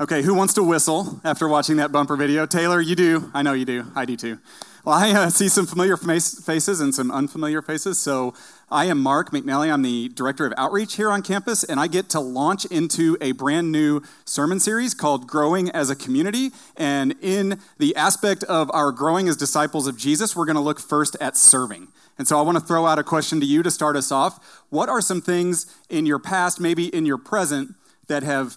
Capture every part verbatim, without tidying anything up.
Okay, who wants to whistle after watching that bumper video? Taylor, you do. I know you do. I do too. Well, I uh, see some familiar faces and some unfamiliar faces. So I am Mark McKnelly. I'm the Director of Outreach here on campus, and I get to launch into a brand new sermon series called Growing as a Community. And in the aspect of our growing as disciples of Jesus, we're going to look first at serving. And so I want to throw out a question to you to start us off. What are some things in your past, maybe in your present, that have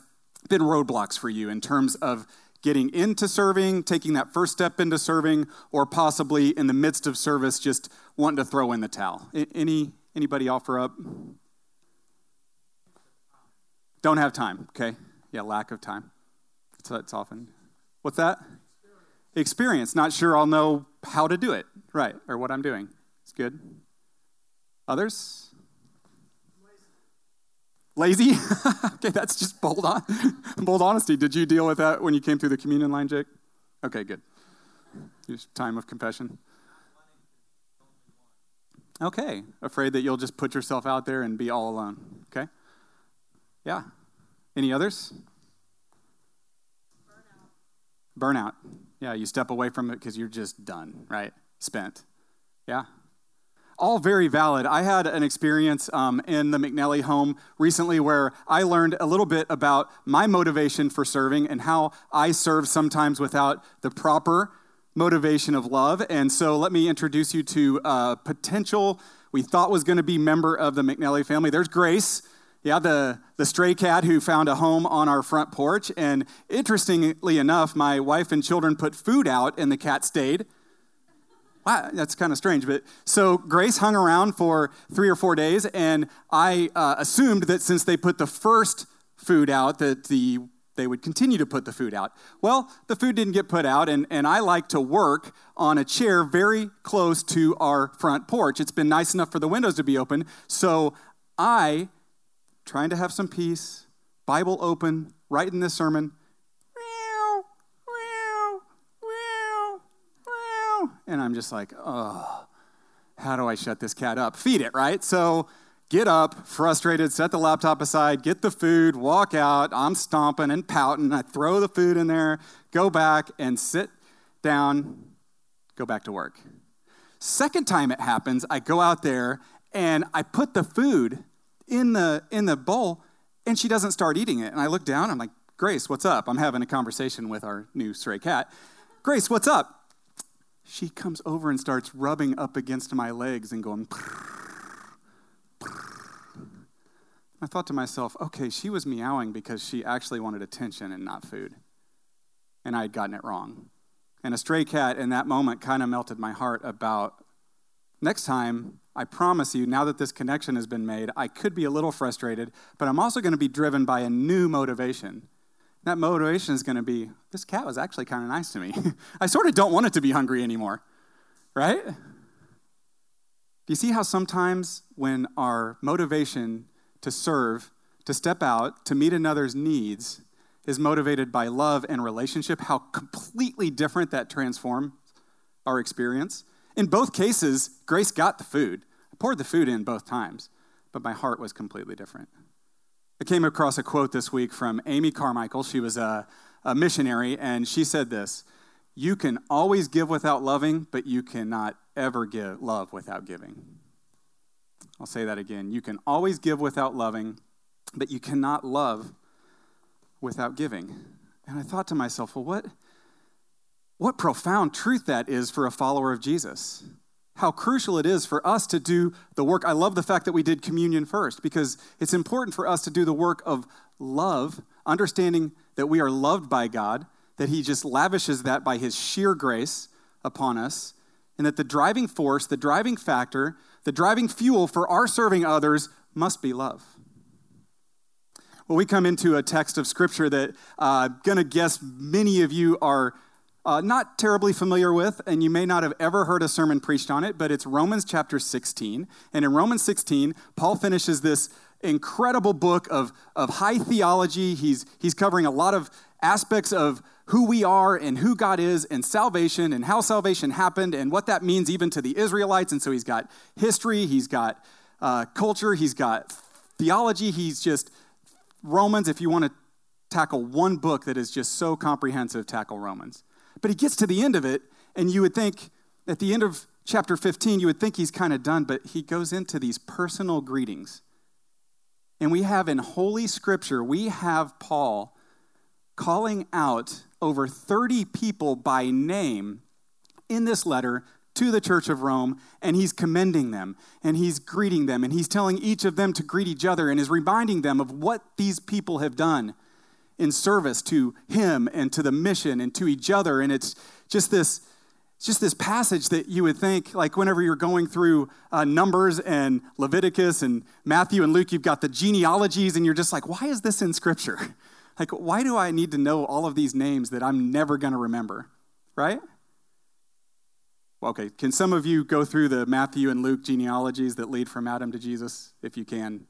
been roadblocks for you in terms of getting into serving, taking that first step into serving, or possibly in the midst of service, just wanting to throw in the towel? Any anybody offer up? Don't have time, okay? Yeah, lack of time. So that's often. What's that? Experience. Experience. Not sure I'll know how to do it, right, or what I'm doing. It's good. Others? Lazy? Okay, that's just bold on, bold honesty. Did you deal with that when you came through the communion line, Jake? Okay, good. Your time of confession. Okay, afraid that you'll just put yourself out there and be all alone. Okay? Yeah. Any others? Burnout. Burnout. Yeah, you step away from it because you're just done, right? Spent. Yeah. All very valid. I had an experience um, in the McKnelly home recently where I learned a little bit about my motivation for serving and how I serve sometimes without the proper motivation of love. And so let me introduce you to a potential we thought was going to be member of the McKnelly family. There's Grace. Yeah, the, the stray cat who found a home on our front porch. And interestingly enough, my wife and children put food out and the cat stayed. Wow, that's kind of strange. But so Grace hung around for three or four days, and I uh, assumed that since they put the first food out, that the they would continue to put the food out. Well, the food didn't get put out, and, and I like to work on a chair very close to our front porch. It's been nice enough for the windows to be open, so I, trying to have some peace, Bible open, right in this sermon, and I'm just like, oh, how do I shut this cat up? Feed it, right? So get up, frustrated, set the laptop aside, get the food, walk out. I'm stomping and pouting. I throw the food in there, go back and sit down, go back to work. Second time it happens, I go out there and I put the food in the in the bowl and she doesn't start eating it. And I look down, I'm like, Grace, what's up? I'm having a conversation with our new stray cat. Grace, what's up? She comes over and starts rubbing up against my legs and going, prrr, prrr. I thought to myself, okay, she was meowing because she actually wanted attention and not food. And I had gotten it wrong. And a stray cat in that moment kind of melted my heart about, next time, I promise you, now that this connection has been made, I could be a little frustrated, but I'm also going to be driven by a new motivation. That motivation is going to be, this cat was actually kind of nice to me. I sort of don't want it to be hungry anymore, right? Do you see how sometimes when our motivation to serve, to step out, to meet another's needs is motivated by love and relationship, how completely different that transforms our experience? In both cases, Grace got the food. I poured the food in both times, but my heart was completely different. I came across a quote this week from Amy Carmichael. She was a, a missionary, and she said this: you can always give without loving, but you cannot ever give love without giving. I'll say that again. You can always give without loving, but you cannot love without giving. And I thought to myself, well, what, what profound truth that is for a follower of Jesus. How crucial it is for us to do the work. I love the fact that we did communion first, because it's important for us to do the work of love, understanding that we are loved by God, that he just lavishes that by his sheer grace upon us, and that the driving force, the driving factor, the driving fuel for our serving others must be love. Well, we come into a text of Scripture that uh, I'm going to guess many of you are uh, not terribly familiar with, and you may not have ever heard a sermon preached on it, but it's Romans chapter sixteen. And in Romans sixteen, Paul finishes this incredible book of, of high theology. He's, he's covering a lot of aspects of who we are and who God is and salvation and how salvation happened and what that means even to the Israelites. And so he's got history, he's got uh, culture, he's got theology. He's just, Romans, if you want to tackle one book that is just so comprehensive, tackle Romans. But he gets to the end of it, and you would think, at the end of chapter fifteen, you would think he's kind of done, but he goes into these personal greetings. And we have in Holy Scripture, we have Paul calling out over thirty people by name in this letter to the church of Rome, and he's commending them, and he's greeting them, and he's telling each of them to greet each other, and is reminding them of what these people have done in service to him and to the mission and to each other. And it's just this it's just this passage that you would think, like whenever you're going through uh, Numbers and Leviticus and Matthew and Luke, you've got the genealogies, and you're just like, why is this in Scripture? Like, why do I need to know all of these names that I'm never going to remember, right? Well, okay, can some of you go through the Matthew and Luke genealogies that lead from Adam to Jesus? If you can,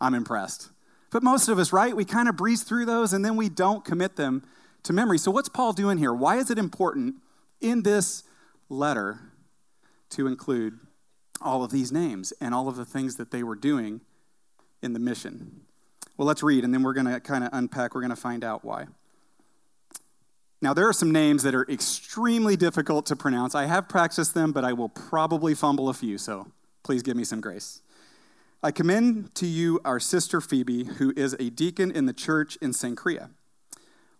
I'm impressed. But most of us, right, we kind of breeze through those and then we don't commit them to memory. So what's Paul doing here? Why is it important in this letter to include all of these names and all of the things that they were doing in the mission? Well, let's read, and then we're going to kind of unpack. We're going to find out why. Now, there are some names that are extremely difficult to pronounce. I have practiced them, but I will probably fumble a few, so please give me some grace. I commend to you our sister Phoebe, who is a deacon in the church in Cenchrea.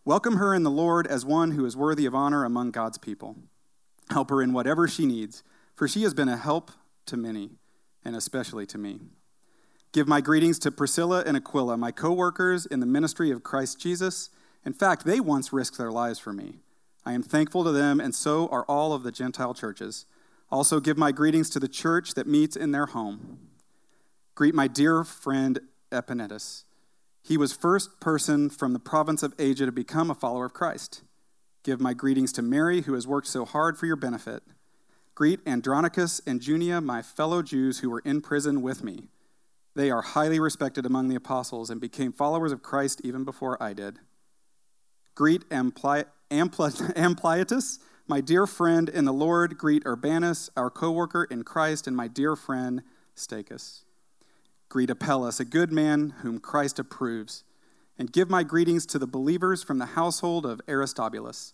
Welcome her in the Lord as one who is worthy of honor among God's people. Help her in whatever she needs, for she has been a help to many, and especially to me. Give my greetings to Priscilla and Aquila, my co-workers in the ministry of Christ Jesus. In fact, they once risked their lives for me. I am thankful to them, and so are all of the Gentile churches. Also give my greetings to the church that meets in their home. Greet my dear friend Epenetus. He was first person from the province of Asia to become a follower of Christ. Give my greetings to Mary, who has worked so hard for your benefit. Greet Andronicus and Junia, my fellow Jews who were in prison with me. They are highly respected among the apostles and became followers of Christ even before I did. Greet Ampli- Ampli- Ampliatus, my dear friend in the Lord. Greet Urbanus, our co-worker in Christ, and my dear friend Stachus. Greet Apelles, a good man whom Christ approves. And give my greetings to the believers from the household of Aristobulus.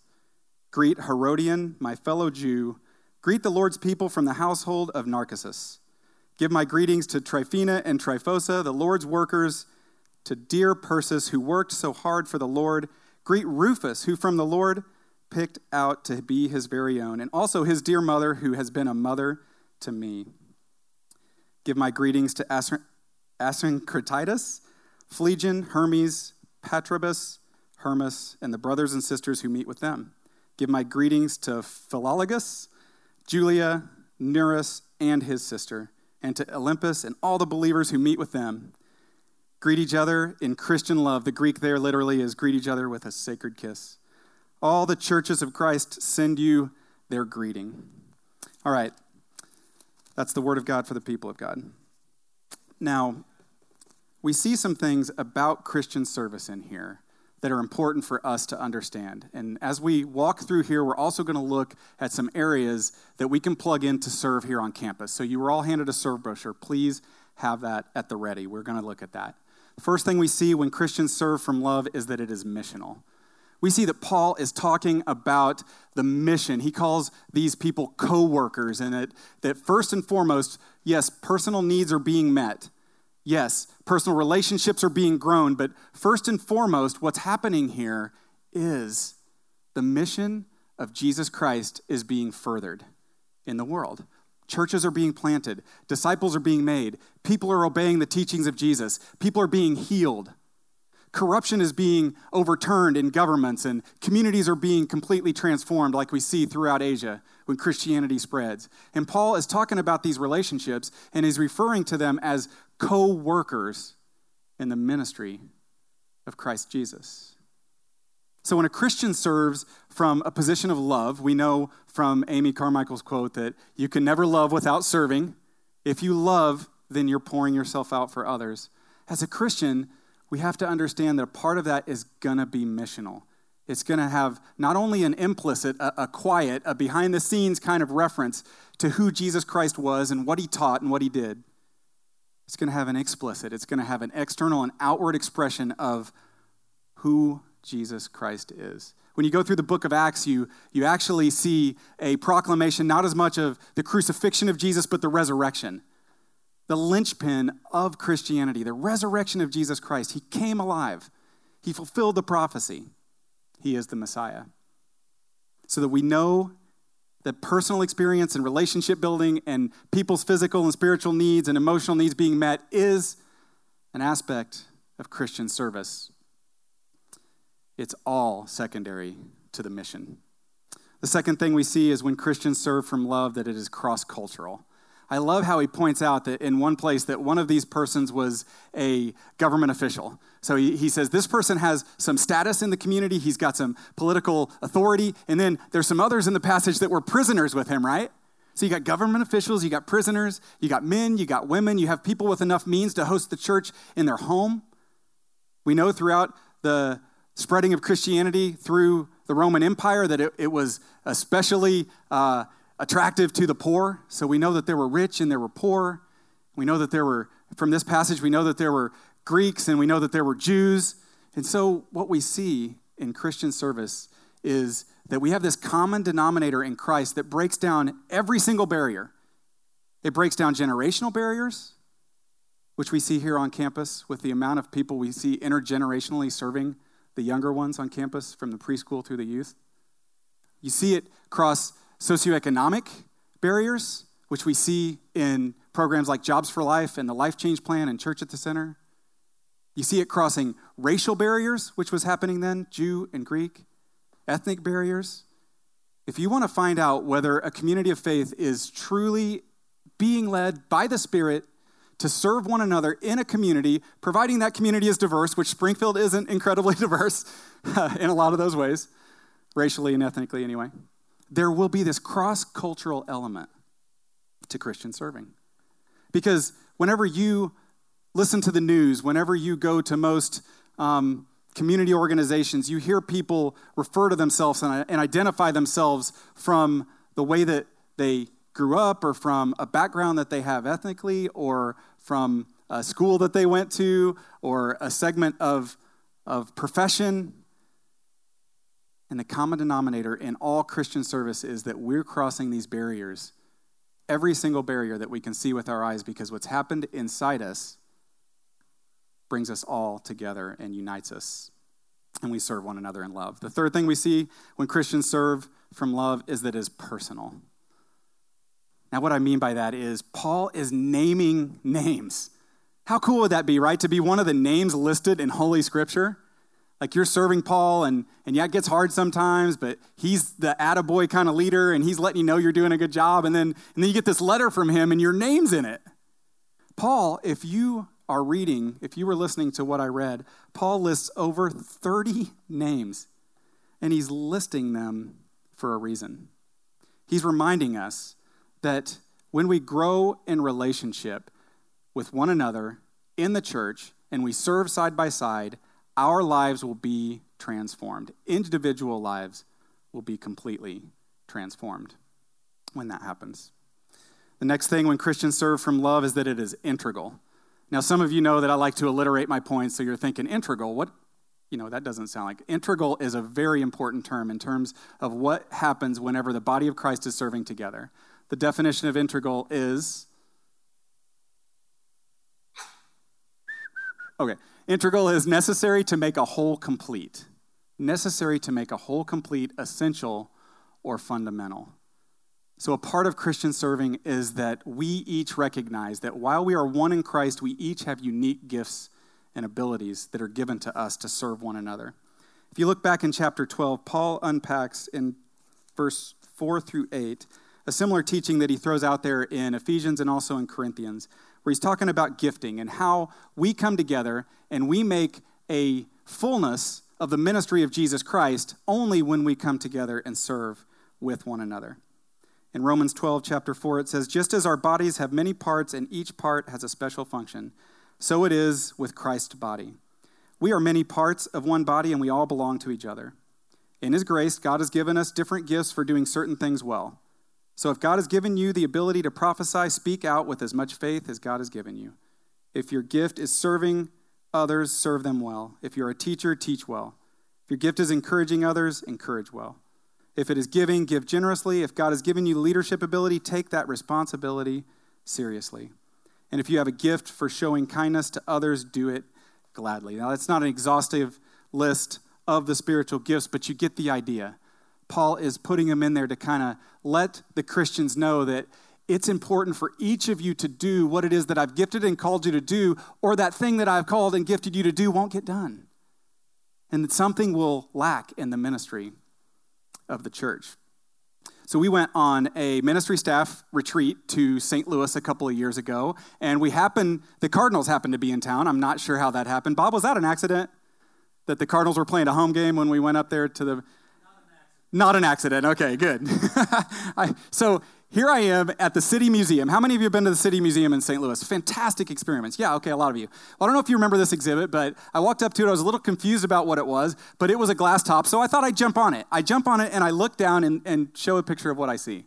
Greet Herodion, my fellow Jew. Greet the Lord's people from the household of Narcissus. Give my greetings to Tryphena and Tryphosa, the Lord's workers, to dear Persis, who worked so hard for the Lord. Greet Rufus, who from the Lord picked out to be his very own, and also his dear mother, who has been a mother to me. Give my greetings to Asyncrititus, Phlegion, Hermes, Patrobus, Hermas, and the brothers and sisters who meet with them. Give my greetings to Philologus, Julia, Nerus, and his sister, and to Olympus and all the believers who meet with them. Greet each other in Christian love. The Greek there literally is greet each other with a sacred kiss. All the churches of Christ send you their greeting. All right, that's the word of God for the people of God. Now, we see some things about Christian service in here that are important for us to understand. And as we walk through here, we're also going to look at some areas that we can plug in to serve here on campus. So you were all handed a serve brochure. Please have that at the ready. We're going to look at that. The first thing we see when Christians serve from love is that it is missional. We see that Paul is talking about the mission. He calls these people co-workers, and it, that first and foremost, yes, personal needs are being met. Yes, personal relationships are being grown, but first and foremost, what's happening here is the mission of Jesus Christ is being furthered in the world. Churches are being planted. Disciples are being made. People are obeying the teachings of Jesus. People are being healed. Corruption is being overturned in governments, and communities are being completely transformed like we see throughout Asia when Christianity spreads. And Paul is talking about these relationships, and he's referring to them as co-workers in the ministry of Christ Jesus. So when a Christian serves from a position of love, we know from Amy Carmichael's quote that you can never love without serving. If you love, then you're pouring yourself out for others. As a Christian, we have to understand that a part of that is going to be missional. It's going to have not only an implicit, a, a quiet, a behind-the-scenes kind of reference to who Jesus Christ was and what he taught and what he did. It's going to have an explicit. It's going to have an external and outward expression of who Jesus Christ is. When you go through the book of Acts, you, you actually see a proclamation, not as much of the crucifixion of Jesus, but the resurrection. The linchpin of Christianity, the resurrection of Jesus Christ. He came alive. He fulfilled the prophecy. He is the Messiah. So that we know that personal experience and relationship building and people's physical and spiritual needs and emotional needs being met is an aspect of Christian service. It's all secondary to the mission. The second thing we see is when Christians serve from love, that it is cross-cultural. I love how he points out that in one place that one of these persons was a government official. So he, he says this person has some status in the community. He's got some political authority. And then there's some others in the passage that were prisoners with him, right? So you got government officials, you got prisoners, you got men, you got women, you have people with enough means to host the church in their home. We know throughout the spreading of Christianity through the Roman Empire that it, it was especially uh, attractive to the poor. So we know that there were rich and there were poor. We know that there were, from this passage, we know that there were Greeks and we know that there were Jews. And so what we see in Christian service is that we have this common denominator in Christ that breaks down every single barrier. It breaks down generational barriers, which we see here on campus with the amount of people we see intergenerationally serving the younger ones on campus from the preschool through the youth. You see it cross socioeconomic barriers, which we see in programs like Jobs for Life and the Life Change Plan and Church at the Center. You see it crossing racial barriers, which was happening then, Jew and Greek, ethnic barriers. If you want to find out whether a community of faith is truly being led by the Spirit to serve one another in a community, providing that community is diverse, which Springfield isn't incredibly diverse in a lot of those ways, racially and ethnically anyway, there will be this cross-cultural element to Christian serving. Because whenever you listen to the news, whenever you go to most um, community organizations, you hear people refer to themselves and, and identify themselves from the way that they grew up or from a background that they have ethnically or from a school that they went to or a segment of, of profession. And the common denominator in all Christian service is that we're crossing these barriers, every single barrier that we can see with our eyes, because what's happened inside us brings us all together and unites us, and we serve one another in love. The third thing we see when Christians serve from love is that it is personal. Now, what I mean by that is Paul is naming names. How cool would that be, right, to be one of the names listed in Holy Scripture? Like you're serving Paul, and, and yeah, it gets hard sometimes, but he's the attaboy kind of leader, and he's letting you know you're doing a good job, and then, and then you get this letter from him, and your name's in it. Paul, if you are reading, if you were listening to what I read, Paul lists over thirty names, and he's listing them for a reason. He's reminding us that when we grow in relationship with one another in the church, and we serve side by side, our lives will be transformed. Individual lives will be completely transformed when that happens. The next thing when Christians serve from love is that it is integral. Now, some of you know that I like to alliterate my points, so you're thinking integral. What, you know, that doesn't sound like. Integral is a very important term in terms of what happens whenever the body of Christ is serving together. The definition of integral is, okay, integral is necessary to make a whole complete. Necessary to make a whole complete, essential, or fundamental. So a part of Christian serving is that we each recognize that while we are one in Christ, we each have unique gifts and abilities that are given to us to serve one another. If you look back in chapter twelve, Paul unpacks in verse four through eight a similar teaching that he throws out there in Ephesians and also in Corinthians, where he's talking about gifting and how we come together and we make a fullness of the ministry of Jesus Christ only when we come together and serve with one another. In Romans twelve, chapter four, it says, "Just as our bodies have many parts and each part has a special function, so it is with Christ's body. We are many parts of one body and we all belong to each other. In his grace, God has given us different gifts for doing certain things well. So if God has given you the ability to prophesy, speak out with as much faith as God has given you. If your gift is serving others, serve them well. If you're a teacher, teach well. If your gift is encouraging others, encourage well. If it is giving, give generously. If God has given you leadership ability, take that responsibility seriously. And if you have a gift for showing kindness to others, do it gladly." Now, that's not an exhaustive list of the spiritual gifts, but you get the idea. Paul is putting them in there to kind of let the Christians know that it's important for each of you to do what it is that I've gifted and called you to do, or that thing that I've called and gifted you to do won't get done. And that something will lack in the ministry of the church. So we went on a ministry staff retreat to Saint Louis a couple of years ago, and we happened, the Cardinals happened to be in town. I'm not sure how that happened. Bob, was that an accident? That the Cardinals were playing a home game when we went up there to the... Not an accident. Not an accident. Okay, good. I, so... Here I am at the City Museum. How many of you have been to the City Museum in Saint Louis? Fantastic experiments. Yeah, okay, a lot of you. Well, I don't know if you remember this exhibit, but I walked up to it. I was a little confused about what it was, but it was a glass top, so I thought I'd jump on it. I jump on it, and I look down and, and show a picture of what I see.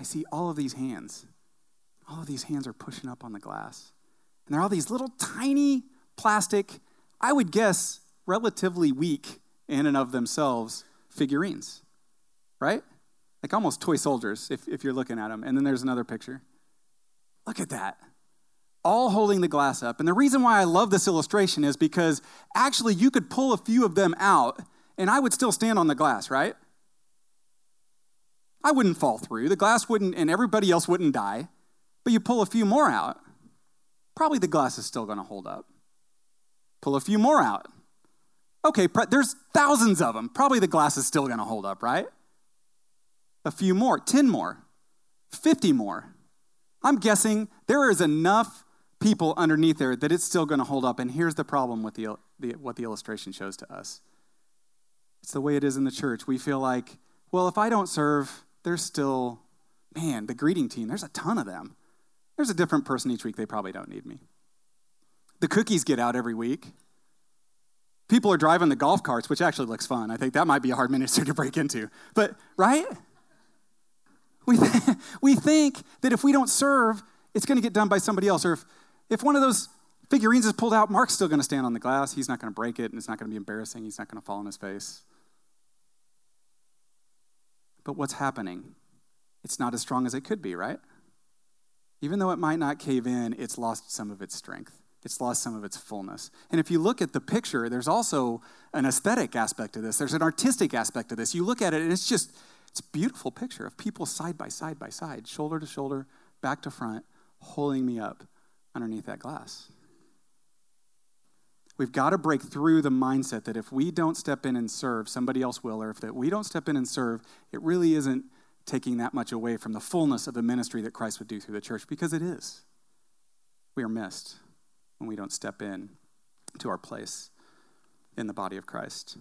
I see all of these hands. All of these hands are pushing up on the glass. And they're all these little tiny plastic, I would guess, relatively weak in and of themselves figurines, right? Like almost toy soldiers, if, if you're looking at them. And then there's another picture. Look at that. All holding the glass up. And the reason why I love this illustration is because actually you could pull a few of them out and I would still stand on the glass, right? I wouldn't fall through. The glass wouldn't, and everybody else wouldn't die. But you pull a few more out, probably the glass is still going to hold up. Pull a few more out. Okay, pre- there's thousands of them. Probably the glass is still going to hold up, right? A few more, ten more, fifty more. I'm guessing there is enough people underneath there that it's still going to hold up. And here's the problem with the, the what the illustration shows to us. It's the way it is in the church. We feel like, well, if I don't serve, there's still, man, the greeting team, there's a ton of them. There's a different person each week. They probably don't need me. The cookies get out every week. People are driving the golf carts, which actually looks fun. I think that might be a hard ministry to break into. But, right? We th- we think that if we don't serve, it's going to get done by somebody else. Or if, if one of those figurines is pulled out, Mark's still going to stand on the glass. He's not going to break it, and it's not going to be embarrassing. He's not going to fall on his face. But what's happening? It's not as strong as it could be, right? Even though it might not cave in, it's lost some of its strength. It's lost some of its fullness. And if you look at the picture, there's also an aesthetic aspect to this. There's an artistic aspect to this. You look at it, and it's just... It's a beautiful picture of people side by side by side, shoulder to shoulder, back to front, holding me up underneath that glass. We've got to break through the mindset that if we don't step in and serve, somebody else will, or if that we don't step in and serve, it really isn't taking that much away from the fullness of the ministry that Christ would do through the church, because it is. We are missed when we don't step in to our place in the body of Christ.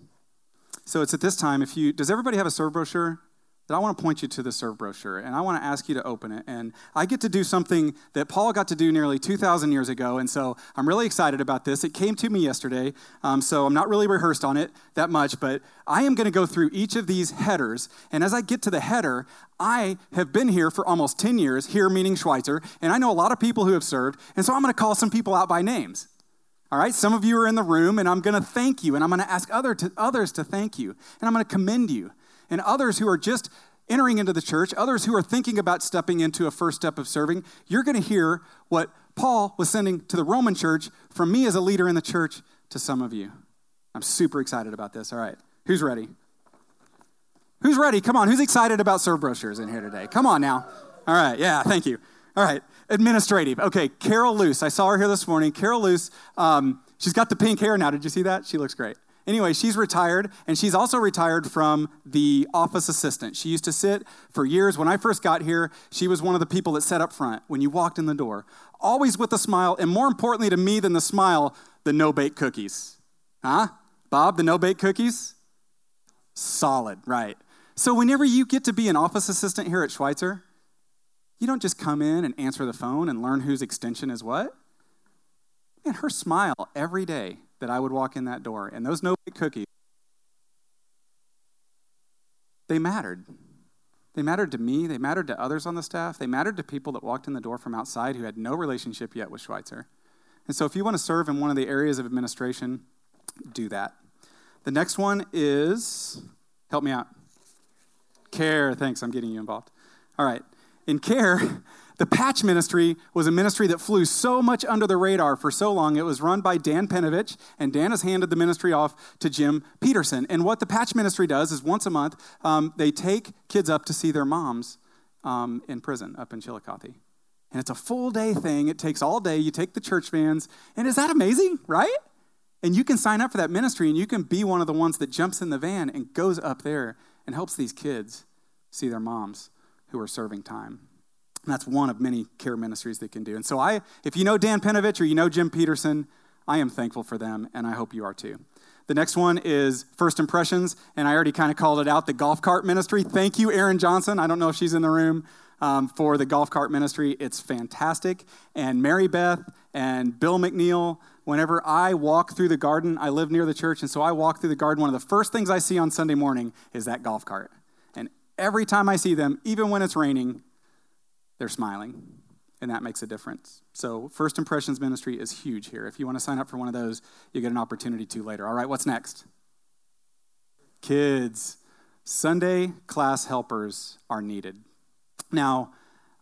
So it's at this time, if you, does everybody have a serve brochure? That I want to point you to the serve brochure, and I want to ask you to open it. And I get to do something that Paul got to do nearly two thousand years ago, and so I'm really excited about this. It came to me yesterday, um, so I'm not really rehearsed on it that much, but I am going to go through each of these headers, and as I get to the header, I have been here for almost ten years, here meaning Schweitzer, and I know a lot of people who have served, and so I'm going to call some people out by names. All right, some of you are in the room, and I'm going to thank you, and I'm going to ask other to, others to thank you, and I'm going to commend you. And others who are just entering into the church, others who are thinking about stepping into a first step of serving, you're going to hear what Paul was sending to the Roman church from me as a leader in the church to some of you. I'm super excited about this. All right, who's ready? Who's ready? Come on, who's excited about serve brochures in here today? Come on now. All right, yeah, thank you. All right, administrative. Okay, Carol Luce. I saw her here this morning. Carol Luce, um, she's got the pink hair now. Did you see that? She looks great. Anyway, she's retired, and she's also retired from the office assistant. She used to sit for years. When I first got here, she was one of the people that sat up front when you walked in the door, always with a smile, and more importantly to me than the smile, the no-bake cookies. Huh? Bob, the no-bake cookies? Solid, right. So whenever you get to be an office assistant here at Schweitzer, you don't just come in and answer the phone and learn whose extension is what. And her smile every day that I would walk in that door, and those no-bake cookies, they mattered. They mattered to me. They mattered to others on the staff. They mattered to people that walked in the door from outside who had no relationship yet with Schweitzer. And so if you want to serve in one of the areas of administration, do that. The next one is, help me out. Care. Thanks, I'm getting you involved. All right. In care, the patch ministry was a ministry that flew so much under the radar for so long. It was run by Dan Penovich, and Dan has handed the ministry off to Jim Peterson. And what the patch ministry does is once a month, um, they take kids up to see their moms um, in prison up in Chillicothe. And it's a full-day thing. It takes all day. You take the church vans. And is that amazing, right? And you can sign up for that ministry, and you can be one of the ones that jumps in the van and goes up there and helps these kids see their moms who are serving time. And that's one of many care ministries they can do. And so I, if you know Dan Penovich or you know Jim Peterson, I am thankful for them, and I hope you are too. The next one is First Impressions, and I already kind of called it out, the golf cart ministry. Thank you, Erin Johnson. I don't know if she's in the room um, for the golf cart ministry. It's fantastic. And Mary Beth and Bill McNeil, whenever I walk through the garden, I live near the church, and so I walk through the garden. One of the first things I see on Sunday morning is that golf cart. And every time I see them, even when it's raining, they're smiling, and that makes a difference. So First Impressions Ministry is huge here. If you want to sign up for one of those, you get an opportunity to later. All right, what's next? Kids. Sunday class helpers are needed. Now,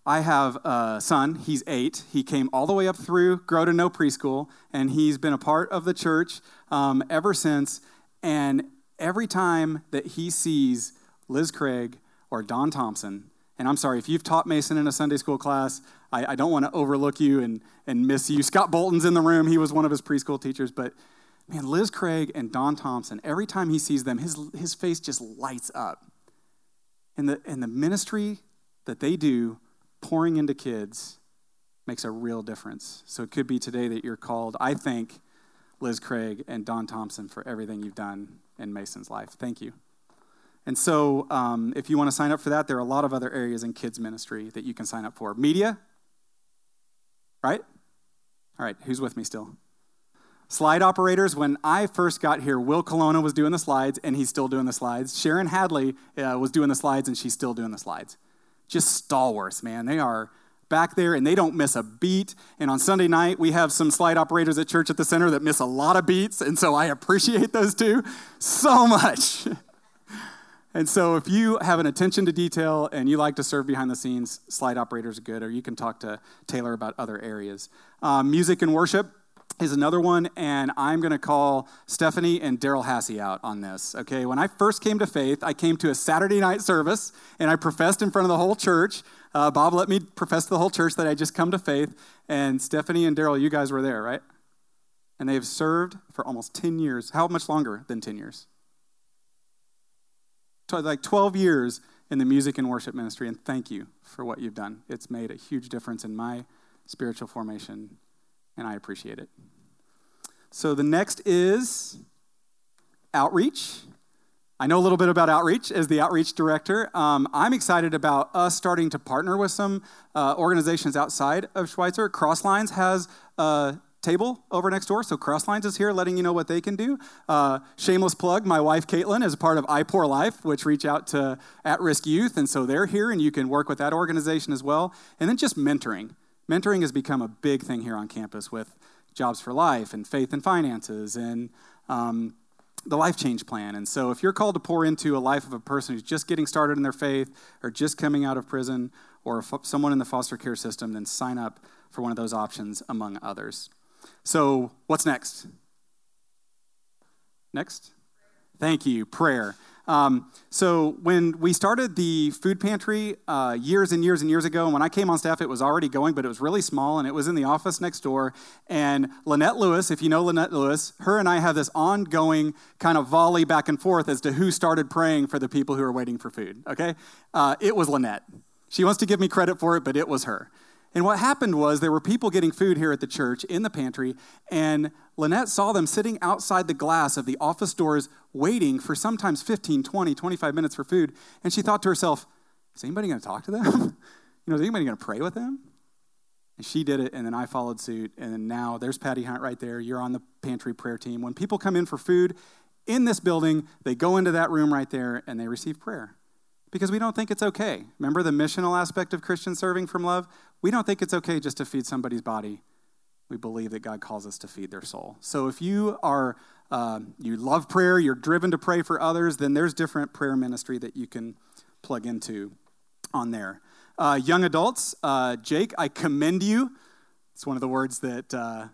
I have a son. He's eight. He came all the way up through Grow to Know Preschool, and he's been a part of the church um, ever since. And every time that he sees Liz Craig or Don Thompson, and I'm sorry, if you've taught Mason in a Sunday school class, I, I don't want to overlook you and, and miss you. Scott Bolton's in the room. He was one of his preschool teachers. But, man, Liz Craig and Don Thompson, every time he sees them, his his face just lights up. And the, and the ministry that they do pouring into kids makes a real difference. So it could be today that you're called. I thank Liz Craig and Don Thompson for everything you've done in Mason's life. Thank you. And so um, if you want to sign up for that, there are a lot of other areas in kids ministry that you can sign up for. Media, right? All right, who's with me still? Slide operators. When I first got here, Will Colonna was doing the slides, and he's still doing the slides. Sharon Hadley uh, was doing the slides, and she's still doing the slides. Just stalwarts, man. They are back there, and they don't miss a beat. And on Sunday night, we have some slide operators at church at the center that miss a lot of beats, and so I appreciate those two so much. And so if you have an attention to detail and you like to serve behind the scenes, slide operators are good, or you can talk to Taylor about other areas. Um, music and worship is another one, and I'm going to call Stephanie and Daryl Hassey out on this. Okay, when I first came to faith, I came to a Saturday night service, and I professed in front of the whole church. Uh, Bob let me profess to the whole church that I just come to faith, and Stephanie and Daryl, you guys were there, right? And they have served for almost ten years. How much longer than ten years? Like twelve years in the music and worship ministry, and thank you for what you've done. It's made a huge difference in my spiritual formation, and I appreciate it. So the next is outreach. I know a little bit about outreach as the outreach director. Um, I'm excited about us starting to partner with some uh, organizations outside of Schweitzer. Crosslines has a table over next door. So Crosslines is here letting you know what they can do. Uh, shameless plug, my wife Caitlin is a part of I Pour Life, which reach out to at-risk youth, and so they're here, and you can work with that organization as well. And then just mentoring. Mentoring has become a big thing here on campus with Jobs for Life and Faith and Finances and um, the Life Change Plan. And so if you're called to pour into a life of a person who's just getting started in their faith or just coming out of prison or f- someone in the foster care system, then sign up for one of those options among others. So what's next? Next? Thank you, prayer. Um, so when we started the food pantry uh, years and years and years ago, and when I came on staff, it was already going, but it was really small, and it was in the office next door. And Lynette Lewis, if you know Lynette Lewis, her and I have this ongoing kind of volley back and forth as to who started praying for the people who are waiting for food, okay? Uh, it was Lynette. She wants to give me credit for it, but it was her. And what happened was there were people getting food here at the church in the pantry, and Lynette saw them sitting outside the glass of the office doors waiting for sometimes fifteen, twenty, twenty-five minutes for food. And she thought to herself, is anybody going to talk to them? You know, is anybody going to pray with them? And she did it, and then I followed suit. And then now there's Patty Hunt right there. You're on the pantry prayer team. When people come in for food in this building, they go into that room right there, and they receive prayer. Because we don't think it's okay. Remember the missional aspect of Christian serving from love? We don't think it's okay just to feed somebody's body. We believe that God calls us to feed their soul. So if you are, uh, you love prayer, you're driven to pray for others, then there's different prayer ministry that you can plug into on there. Uh, young adults, uh, Jake, I commend you. It's one of the words that uh,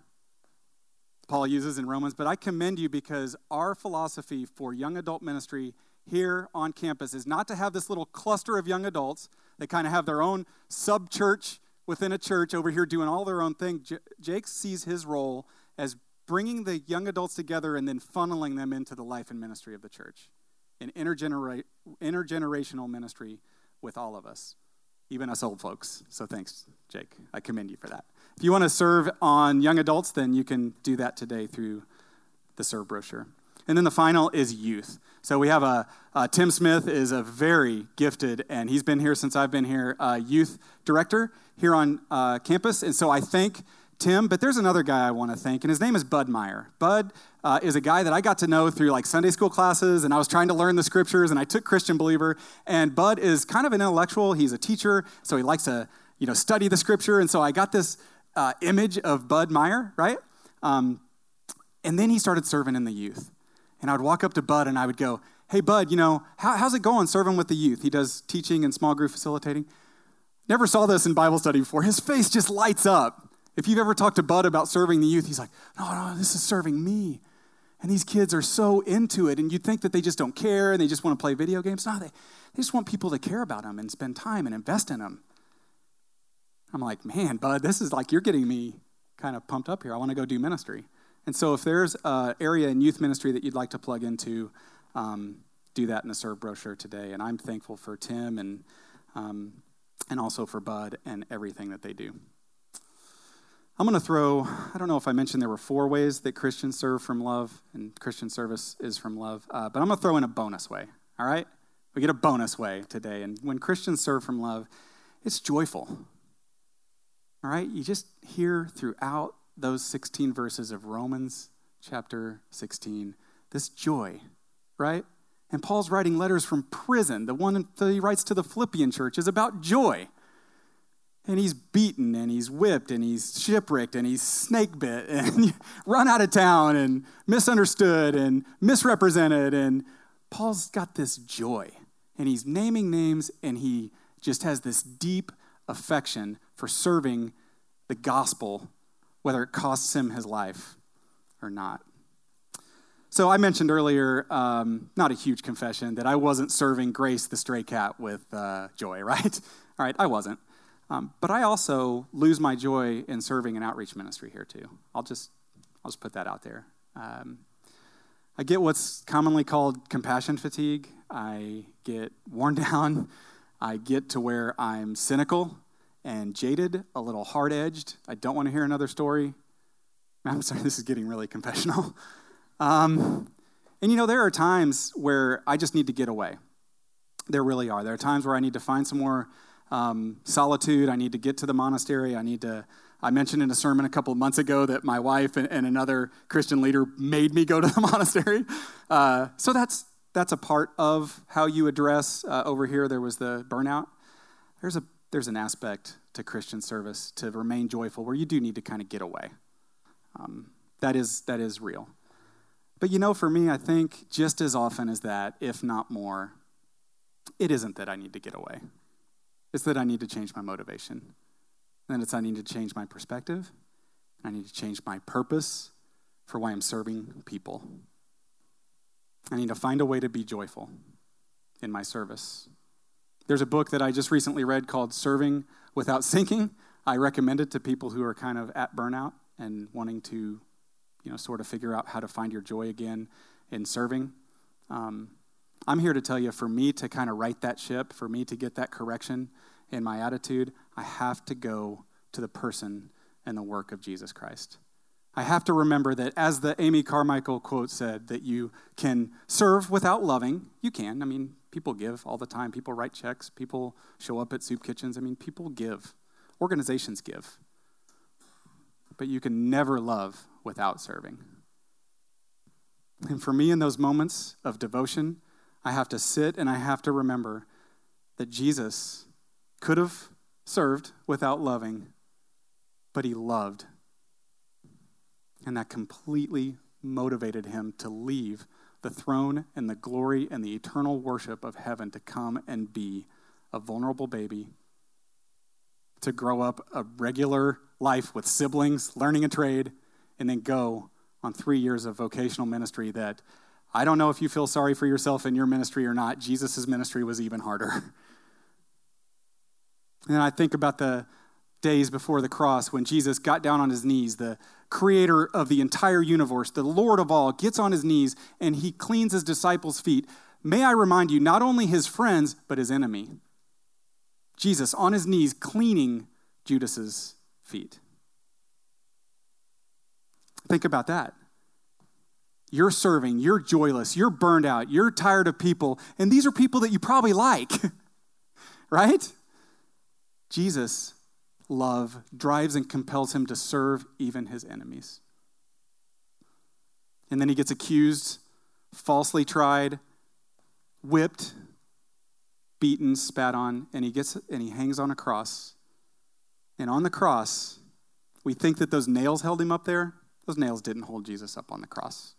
Paul uses in Romans, but I commend you because our philosophy for young adult ministry here on campus is not to have this little cluster of young adults that kind of have their own sub-church within a church over here doing all their own thing. J- Jake sees his role as bringing the young adults together and then funneling them into the life and ministry of the church, an intergener- intergenerational ministry with all of us, even us old folks. So thanks, Jake. I commend you for that. If you want to serve on young adults, then you can do that today through the serve brochure. And then the final is youth. So we have a, uh, Tim Smith is a very gifted, and he's been here since I've been here, uh, youth director here on uh, campus. And so I thank Tim, but there's another guy I want to thank, and his name is Bud Meyer. Bud uh, is a guy that I got to know through like Sunday school classes, and I was trying to learn the scriptures, and I took Christian Believer. And Bud is kind of an intellectual. He's a teacher, so he likes to, you know, study the scripture. And so I got this uh, image of Bud Meyer, right? Um, and then he started serving in the youth. And I would walk up to Bud and I would go, hey, Bud, you know, how, how's it going serving with the youth? He does teaching and small group facilitating. Never saw this in Bible study before. His face just lights up. If you've ever talked to Bud about serving the youth, he's like, no, no, this is serving me. And these kids are so into it. And you'd think that they just don't care and they just want to play video games. No, they, they just want people to care about them and spend time and invest in them. I'm like, man, Bud, this is like, you're getting me kind of pumped up here. I want to go do ministry. And so if there's an area in youth ministry that you'd like to plug into, um, do that in the serve brochure today. And I'm thankful for Tim and um, and also for Bud and everything that they do. I'm going to throw, I don't know if I mentioned there were four ways that Christians serve from love, and Christian service is from love, uh, but I'm going to throw in a bonus way, all right? We get a bonus way today. And when Christians serve from love, it's joyful, all right? You just hear throughout those sixteen verses of Romans chapter sixteen, this joy, right? And Paul's writing letters from prison. The one that he writes to the Philippian church is about joy. And he's beaten, and he's whipped, and he's shipwrecked, and he's snake bit, and run out of town, and misunderstood, and misrepresented. And Paul's got this joy. And he's naming names, and he just has this deep affection for serving the gospel, whether it costs him his life or not. So I mentioned earlier, um, not a huge confession, that I wasn't serving Grace the stray cat with uh, joy, right? All right, I wasn't. Um, but I also lose my joy in serving an outreach ministry here too. I'll just, I'll just put that out there. Um, I get what's commonly called compassion fatigue. I get worn down. I get to where I'm cynical and jaded, a little hard-edged. I don't want to hear another story. I'm sorry, this is getting really confessional. Um, and, you know, there are times where I just need to get away. There really are. There are times where I need to find some more um, solitude. I need to get to the monastery. I need to, I mentioned in a sermon a couple of months ago that my wife and, and another Christian leader made me go to the monastery. Uh, so that's that's a part of how you address, uh, over here, there was the burnout. There's a There's an aspect to Christian service to remain joyful where you do need to kind of get away. Um, that is that is real. But you know, for me, I think just as often as that, if not more, it isn't that I need to get away. It's that I need to change my motivation. And it's I need to change my perspective. I need to change my purpose for why I'm serving people. I need to find a way to be joyful in my service. There's a book that I just recently read called Serving Without Sinking. I recommend it to people who are kind of at burnout and wanting to, you know, sort of figure out how to find your joy again in serving. Um, I'm here to tell you, for me to kind of right that ship, for me to get that correction in my attitude, I have to go to the person and the work of Jesus Christ. I have to remember that, as the Amy Carmichael quote said, that you can serve without loving. You can. I mean, people give all the time. People write checks. People show up at soup kitchens. I mean, people give. Organizations give. But you can never love without serving. And for me, in those moments of devotion, I have to sit and I have to remember that Jesus could have served without loving, but he loved. And that completely motivated him to leave the throne and the glory and the eternal worship of heaven to come and be a vulnerable baby, to grow up a regular life with siblings, learning a trade, and then go on three years of vocational ministry that, I don't know if you feel sorry for yourself in your ministry or not, Jesus' ministry was even harder. And I think about the days before the cross when Jesus got down on his knees, the creator of the entire universe, the Lord of all, gets on his knees and he cleans his disciples' feet. May I remind you, not only his friends, but his enemy. Jesus on his knees cleaning Judas's feet. Think about that. You're serving, you're joyless, you're burned out, you're tired of people, and these are people that you probably like, right? Jesus' love drives and compels him to serve even his enemies. And then he gets accused, falsely tried, whipped, beaten, spat on, and he gets and he hangs on a cross. And on the cross, we think that those nails held him up there. Those nails didn't hold Jesus up on the cross.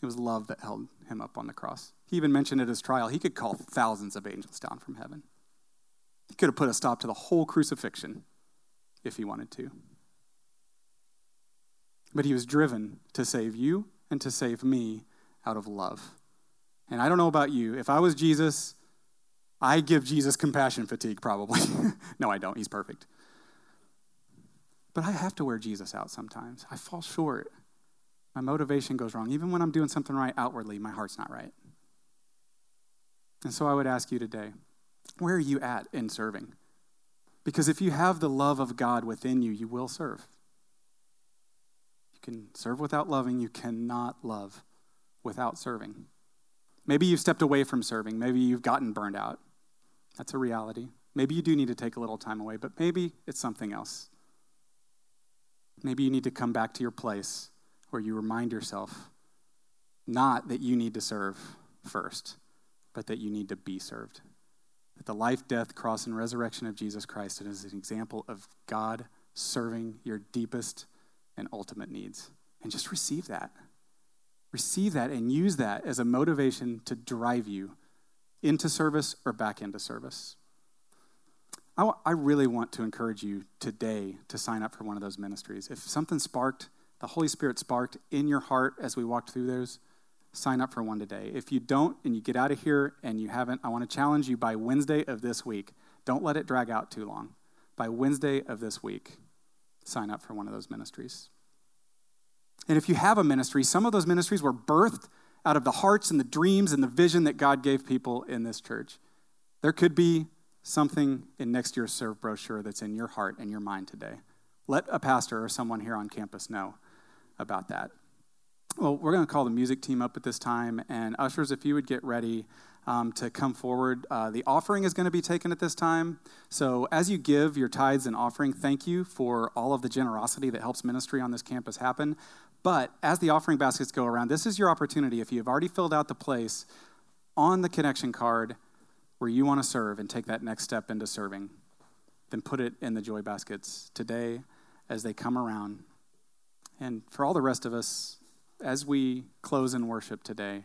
It was love that held him up on the cross. He even mentioned at his trial, he could call thousands of angels down from heaven. He could have put a stop to the whole crucifixion if he wanted to. But he was driven to save you and to save me out of love. And I don't know about you. If I was Jesus, I give Jesus compassion fatigue probably. No, I don't. He's perfect. But I have to wear Jesus out sometimes. I fall short. My motivation goes wrong. Even when I'm doing something right outwardly, my heart's not right. And so I would ask you today, where are you at in serving? Because if you have the love of God within you, you will serve. You can serve without loving. You cannot love without serving. Maybe you've stepped away from serving. Maybe you've gotten burned out. That's a reality. Maybe you do need to take a little time away, but maybe it's something else. Maybe you need to come back to your place where you remind yourself not that you need to serve first, but that you need to be served. That the life, death, cross, and resurrection of Jesus Christ is an example of God serving your deepest and ultimate needs. And just receive that. Receive that and use that as a motivation to drive you into service or back into service. I, w- I really want to encourage you today to sign up for one of those ministries. If something sparked, the Holy Spirit sparked in your heart as we walked through those, sign up for one today. If you don't and you get out of here and you haven't, I want to challenge you by Wednesday of this week. Don't let it drag out too long. By Wednesday of this week, sign up for one of those ministries. And if you have a ministry, some of those ministries were birthed out of the hearts and the dreams and the vision that God gave people in this church. There could be something in next year's serve brochure that's in your heart and your mind today. Let a pastor or someone here on campus know about that. Well, we're going to call the music team up at this time. And ushers, if you would get ready um, to come forward. Uh, the offering is going to be taken at this time. So as you give your tithes and offering, thank you for all of the generosity that helps ministry on this campus happen. But as the offering baskets go around, this is your opportunity. If you have already filled out the place on the connection card where you want to serve and take that next step into serving, then put it in the joy baskets today as they come around. And for all the rest of us, as we close in worship today,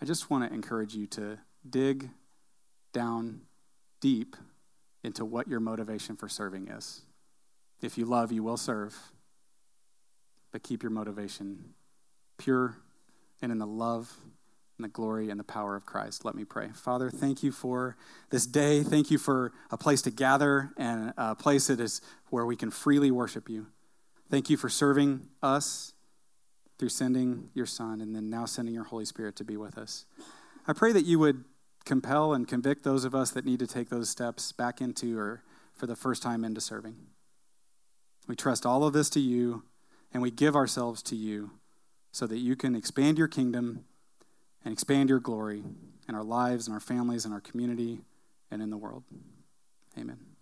I just want to encourage you to dig down deep into what your motivation for serving is. If you love, you will serve, but keep your motivation pure and in the love and the glory and the power of Christ. Let me pray. Father, thank you for this day. Thank you for a place to gather and a place that is where we can freely worship you. Thank you for serving us through sending your Son and then now sending your Holy Spirit to be with us. I pray that you would compel and convict those of us that need to take those steps back into or for the first time into serving. We trust all of this to you, and we give ourselves to you so that you can expand your kingdom and expand your glory in our lives and our families and our community and in the world. Amen.